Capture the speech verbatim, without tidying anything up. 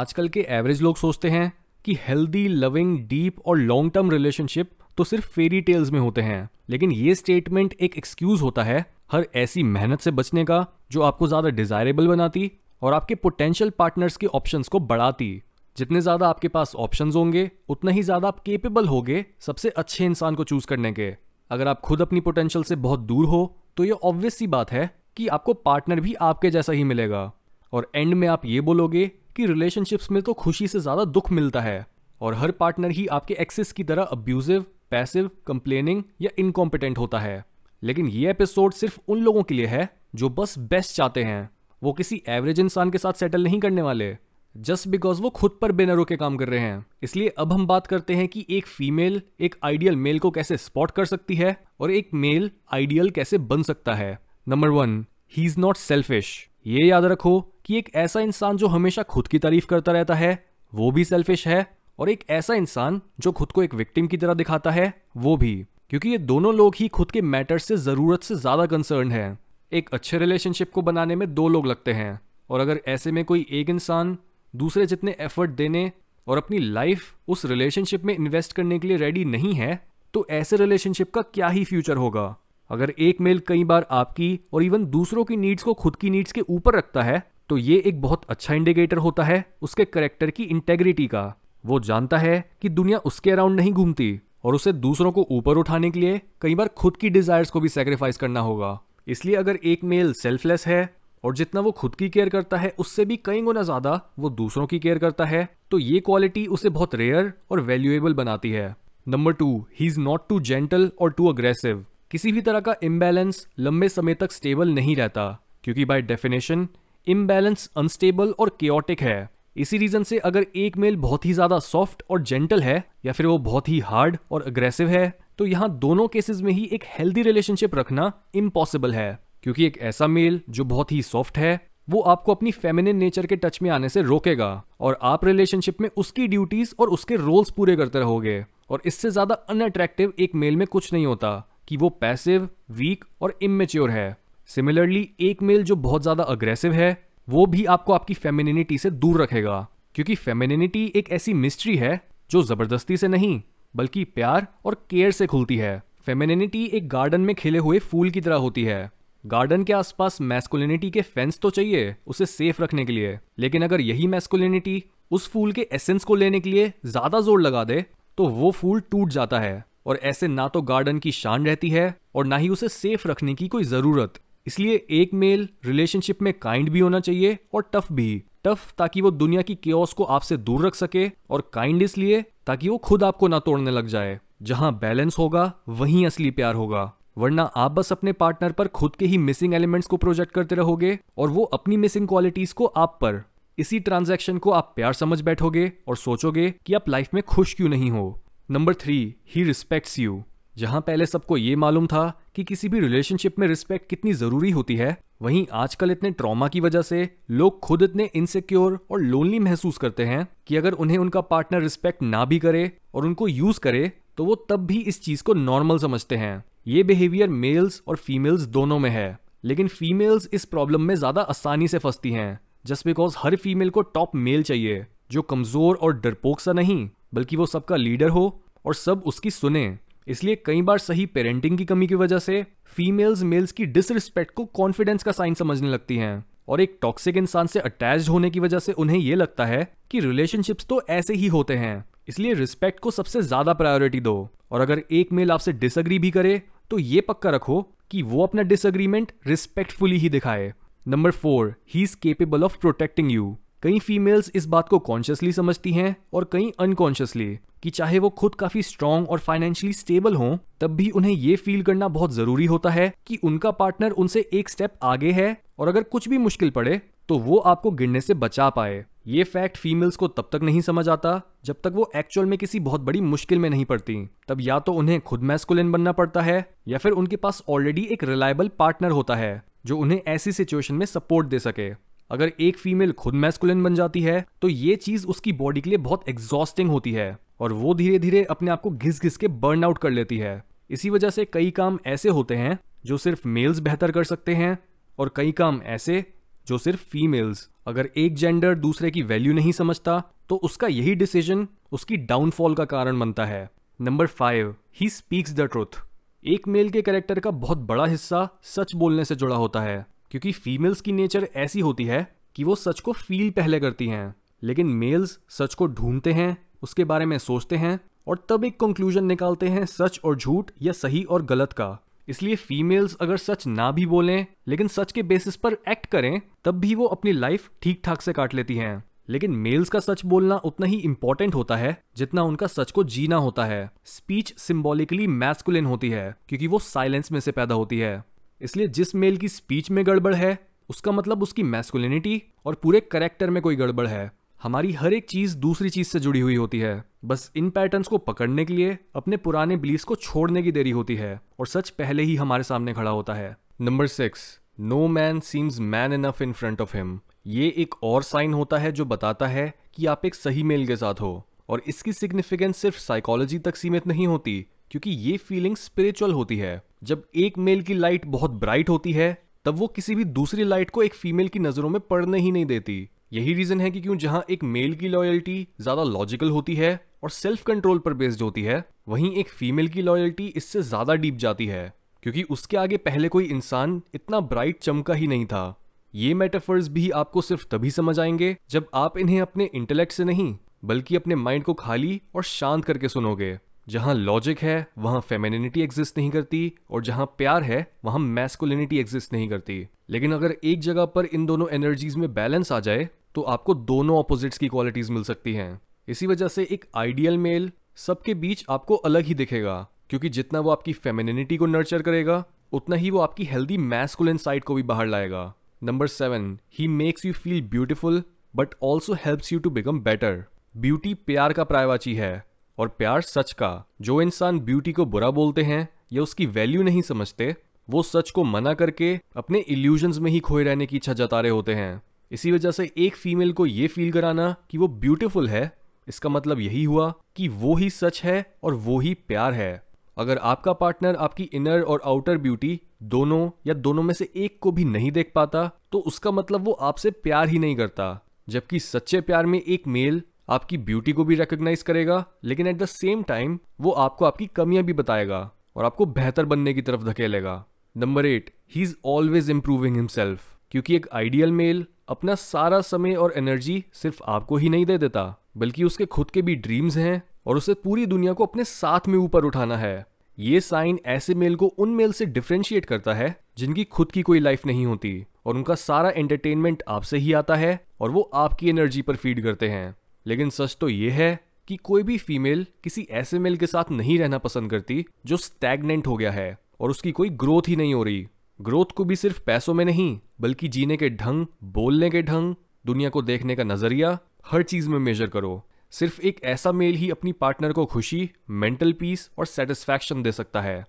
आजकल के एवरेज लोग सोचते हैं कि हेल्दी, लविंग, डीप और लॉन्ग टर्म रिलेशनशिप तो सिर्फ फेरी टेल्स में होते हैं, लेकिन ये स्टेटमेंट एक एक्सक्यूज होता है हर ऐसी मेहनत से बचने का जो आपको ज़्यादा डिज़ायरेबल बनाती और आपके पोटेंशियल पार्टनर्स के ऑप्शंस को बढ़ाती। जितने ज़्यादा आपके पास ऑप्शंस होंगे उतना ही ज़्यादा आप केपेबल होगे सबसे अच्छे इंसान को चूज़ करने के। अगर आप खुद अपनी पोटेंशियल से बहुत दूर हो तो ये ऑब्वियस सी बात है कि आपको पार्टनर भी आपके जैसा ही मिलेगा, और एंड में आप ये बोलोगे कि रिलेशनशिप्स में तो खुशी से ज़्यादा दुख मिलता है और हर पार्टनर ही आपके एक्सेस की तरह अब्यूजिव, पैसिव, कंप्लेनिंग या इनकॉम्पिटेंट होता है। लेकिन ये एपिसोड सिर्फ उन लोगों के लिए है जो बस बेस्ट चाहते हैं। वो किसी एवरेज इंसान के साथ सेटल नहीं करने वाले जस्ट बिकॉज वो खुद पर बिना रुके काम कर रहे हैं। इसलिए अब हम बात करते हैं कि एक फीमेल एक आइडियल मेल को कैसे स्पॉट कर सकती है और एक मेल आइडियल कैसे बन सकता है। Number one, he is not selfish. ये याद रखो कि एक ऐसा इंसान जो हमेशा खुद की तारीफ करता रहता है वो भी सेल्फिश है, और एक ऐसा इंसान जो खुद को एक विक्टिम की तरह दिखाता है वो भी, क्योंकि ये दोनों लोग ही खुद के मैटर्स से ज़रूरत से ज़्यादा कंसर्न है। एक अच्छे रिलेशनशिप को बनाने में दो लोग लगते हैं, और अगर ऐसे में कोई एक इंसान दूसरे जितने एफर्ट देने और अपनी लाइफ उस रिलेशनशिप में इन्वेस्ट करने के लिए रेडी नहीं है तो ऐसे रिलेशनशिप का क्या ही फ्यूचर होगा। अगर एक मेल कई बार आपकी और इवन दूसरों की नीड्स को खुद की नीड्स के ऊपर रखता है तो ये एक बहुत अच्छा इंडिकेटर होता है उसके करेक्टर की इंटेग्रिटी का। वो जानता है कि दुनिया उसके अराउंड नहीं घूमती और उसे दूसरों को ऊपर उठाने के लिए कई बार खुद की डिजायर्स को भी सेक्रीफाइस करना होगा। इसलिए अगर एक मेल सेल्फलेस है और जितना वो खुद की केयर करता है उससे भी कई गुना ज़्यादा वो दूसरों की केयर करता है, तो ये क्वालिटी उसे बहुत रेयर और वैल्यूएबल बनाती है। Number two, he is not too gentle और टू अग्रेसिव। किसी भी तरह का इम्बैलेंस लंबे समय तक स्टेबल नहीं रहता, क्योंकि बाय डेफिनेशन इम्बैलेंस अनस्टेबल और केओटिक है। इसी रीज़न से अगर एक मेल बहुत ही ज़्यादा सॉफ्ट और जेंटल है या फिर वो बहुत ही हार्ड और अग्रेसिव है, तो यहाँ दोनों केसेस में ही एक हेल्दी रिलेशनशिप रखना इम्पॉसिबल है, क्योंकि एक ऐसा मेल जो बहुत ही सॉफ्ट है वो आपको अपनी फेमिनिन नेचर के टच में आने से रोकेगा और आप रिलेशनशिप में उसकी ड्यूटीज और उसके रोल्स पूरे करते रहोगे। और इससे ज़्यादा अनअट्रैक्टिव एक मेल में कुछ नहीं होता कि वो पैसिव, वीक और इमेच्योर है। सिमिलरली एक मेल जो बहुत ज़्यादा अग्रेसिव है वो भी आपको आपकी फेमिनिनिटी से दूर रखेगा, क्योंकि फेमिनिनिटी एक ऐसी मिस्ट्री है जो ज़बरदस्ती से नहीं बल्कि प्यार और केयर से खुलती है। फेमिनिनिटी एक गार्डन में खिले हुए फूल की तरह होती है। गार्डन के आसपास मैस्कुलिनिटी के फेंस तो चाहिए उसे सेफ रखने के लिए, लेकिन अगर यही मैस्कुलिनिटी उस फूल के एसेंस को लेने के लिए ज़्यादा जोर लगा दे तो वो फूल टूट जाता है, और ऐसे ना तो गार्डन की शान रहती है और ना ही उसे सेफ रखने की कोई ज़रूरत। इसलिए एक मेल रिलेशनशिप में काइंड भी होना चाहिए और टफ भी। टफ ताकि वो दुनिया की केओस को आपसे दूर रख सके, और काइंड इसलिए ताकि वो खुद आपको ना तोड़ने लग जाए। जहाँ बैलेंस होगा वहीं असली प्यार होगा, वरना आप बस अपने पार्टनर पर खुद के ही मिसिंग एलिमेंट्स को प्रोजेक्ट करते रहोगे और वो अपनी मिसिंग क्वालिटीज को आप पर। इसी ट्रांजैक्शन को आप प्यार समझ बैठोगे और सोचोगे कि आप लाइफ में खुश क्यों नहीं हो। Number three, he respects you. जहाँ पहले सबको ये मालूम था कि किसी भी रिलेशनशिप में रिस्पेक्ट कितनी ज़रूरी होती है, वहीं आजकल इतने ट्रॉमा की वजह से लोग खुद इतने इनसिक्योर और लोनली महसूस करते हैं कि अगर उन्हें उनका पार्टनर रिस्पेक्ट ना भी करे और उनको यूज़ करे तो वो तब भी इस चीज़ को नॉर्मल समझते हैं। ये बिहेवियर मेल्स और फीमेल्स दोनों में है, लेकिन फीमेल्स इस प्रॉब्लम में ज़्यादा आसानी से फंसती हैं जस्ट बिकॉज हर फीमेल को टॉप मेल चाहिए जो कमज़ोर और डरपोक सा नहीं बल्कि वो सबका लीडर हो और सब उसकी सुने। इसलिए कई बार सही पेरेंटिंग की कमी की वजह से फीमेल्स मेल्स की डिसरिस्पेक्ट को कॉन्फिडेंस का साइन समझने लगती हैं, और एक टॉक्सिक इंसान से अटैच्ड होने की वजह से उन्हें ये लगता है कि रिलेशनशिप्स तो ऐसे ही होते हैं। इसलिए रिस्पेक्ट को सबसे ज़्यादा प्रायोरिटी दो, और अगर एक मेल आपसे डिसअग्री भी करे तो ये पक्का रखो कि वो अपना डिसएग्रीमेंट रिस्पेक्टफुली ही दिखाए। Number four, he is capable of protecting you. कई फीमेल्स इस बात को कॉन्शियसली समझती हैं और कई अनकॉन्शियसली, कि चाहे वो खुद काफ़ी स्ट्रांग और फाइनेंशियली स्टेबल हों तब भी उन्हें ये फील करना बहुत ज़रूरी होता है कि उनका पार्टनर उनसे एक स्टेप आगे है और अगर कुछ भी मुश्किल पड़े तो वो आपको गिरने से बचा पाए। ये फैक्ट फीमेल्स को तब तक नहीं समझ आता जब तक वो एक्चुअल में किसी बहुत बड़ी मुश्किल में नहीं पड़ती। तब या तो उन्हें खुद मैस्कुलिन बनना पड़ता है या फिर उनके पास ऑलरेडी एक रिलायबल पार्टनर होता है जो उन्हें ऐसी सिचुएशन में सपोर्ट दे सके। अगर एक फीमेल खुद मैस्कुलिन बन जाती है तो ये चीज़ उसकी बॉडी के लिए बहुत एग्जॉस्टिंग होती है और वो धीरे धीरे अपने आप को घिस घिस के बर्न आउट कर लेती है। इसी वजह से कई काम ऐसे होते हैं जो सिर्फ मेल्स बेहतर कर सकते हैं और कई काम ऐसे जो सिर्फ फीमेल्स। अगर एक जेंडर दूसरे की वैल्यू नहीं समझता तो उसका यही डिसीजन उसकी डाउनफॉल का कारण बनता है। Number five, he speaks the truth. एक मेल के कैरेक्टर का बहुत बड़ा हिस्सा सच बोलने से जुड़ा होता है, क्योंकि फीमेल्स की नेचर ऐसी होती है कि वो सच को फील पहले करती हैं, लेकिन मेल्स सच को ढूंढते हैं, उसके बारे में सोचते हैं और तब एक कंक्लूजन निकालते हैं सच और झूठ या सही और गलत का। इसलिए फीमेल्स अगर सच ना भी बोलें लेकिन सच के बेसिस पर एक्ट करें तब भी वो अपनी लाइफ ठीक ठाक से काट लेती हैं, लेकिन मेल्स का सच बोलना उतना ही इम्पोर्टेंट होता है जितना उनका सच को जीना होता है। स्पीच सिंबॉलिकली मैस्कुलिन होती है क्योंकि वो साइलेंस में से पैदा होती है। इसलिए जिस मेल की स्पीच में गड़बड़ है उसका मतलब उसकी मैस्कुलिनिटी और पूरे कैरेक्टर में कोई गड़बड़ है। हमारी हर एक चीज दूसरी चीज से जुड़ी हुई होती है, बस इन पैटर्न्स को पकड़ने के लिए अपने पुराने बिलीव्स को छोड़ने की देरी होती है और सच पहले ही हमारे सामने खड़ा होता है। Number six, no man seems man enough in front of him. ये एक और साइन होता है जो बताता है कि आप एक सही मेल के साथ हो, और इसकी सिग्निफिकेंस सिर्फ साइकोलॉजी तक सीमित नहीं होती, क्योंकि ये फीलिंग स्पिरिचुअल होती है। जब एक मेल की लाइट बहुत ब्राइट होती है तब वो किसी भी दूसरी लाइट को एक फीमेल की नजरों में पड़ने ही नहीं देती। यही रीजन है कि क्यों जहां एक मेल की लॉयल्टी ज्यादा लॉजिकल होती है और सेल्फ कंट्रोल पर बेस्ड होती है, वहीं एक फीमेल की लॉयल्टी इससे ज्यादा डीप जाती है, क्योंकि उसके आगे पहले कोई इंसान इतना ब्राइट चमका ही नहीं था। ये मेटाफर्स भी आपको सिर्फ तभी समझ आएंगे जब आप इन्हें अपने इंटेलेक्ट से नहीं बल्कि अपने माइंड को खाली और शांत करके सुनोगे। जहां लॉजिक है वहां फेमिनिटी एग्जिस्ट नहीं करती, और जहां प्यार है वहां मैस्कुलिनिटी एग्जिस्ट नहीं करती। लेकिन अगर एक जगह पर इन दोनों एनर्जीज में बैलेंस आ जाए तो आपको दोनों ऑपोजिट्स की क्वालिटीज मिल सकती हैं। इसी वजह से एक आइडियल मेल सबके बीच आपको अलग ही दिखेगा, क्योंकि जितना वो आपकी फेमिनिटी को नर्चर करेगा उतना ही वो आपकी हेल्दी मैस्कुलिन साइड को भी बाहर लाएगा। Number seven, he makes you feel beautiful but also helps you to become better. Beauty प्यार का पर्यायवाची है और प्यार सच का। जो इंसान ब्यूटी को बुरा बोलते हैं या उसकी वैल्यू नहीं समझते वो सच को मना करके अपने इल्यूजन्स में ही खोए रहने की इच्छा जता रहे होते हैं। इसी वजह से एक फीमेल को ये फील कराना कि वो ब्यूटीफुल है, इसका मतलब यही हुआ कि वो ही सच है और वो ही प्यार है। अगर आपका पार्टनर आपकी इनर और आउटर ब्यूटी दोनों या दोनों में से एक को भी नहीं देख पाता तो उसका मतलब वो आपसे प्यार ही नहीं करता। जबकि सच्चे प्यार में एक मेल आपकी ब्यूटी को भी रिकॉग्नाइज करेगा, लेकिन एट द सेम टाइम वो आपको आपकी कमियां भी बताएगा और आपको बेहतर बनने की तरफ धकेलेगा। Number eight, he is always improving himself. क्योंकि एक आइडियल मेल अपना सारा समय और एनर्जी सिर्फ आपको ही नहीं दे देता, बल्कि उसके खुद के भी ड्रीम्स हैं और उसे पूरी दुनिया को अपने साथ में ऊपर उठाना है। ये साइन ऐसे मेल को उन मेल से डिफरेंशिएट करता है जिनकी खुद की कोई लाइफ नहीं होती और उनका सारा एंटरटेनमेंट आपसे ही आता है और वो आपकी एनर्जी पर फीड करते हैं। लेकिन सच तो ये है कि कोई भी फीमेल किसी ऐसे मेल के साथ नहीं रहना पसंद करती जो स्टैग्नेंट हो गया है और उसकी कोई ग्रोथ ही नहीं हो रही। ग्रोथ को भी सिर्फ पैसों में नहीं बल्कि जीने के ढंग, बोलने के ढंग, दुनिया को देखने का नजरिया, हर चीज में मेजर करो। सिर्फ एक ऐसा मेल ही अपनी पार्टनर को खुशी, मेंटल पीस और सेटिस्फैक्शन दे सकता है।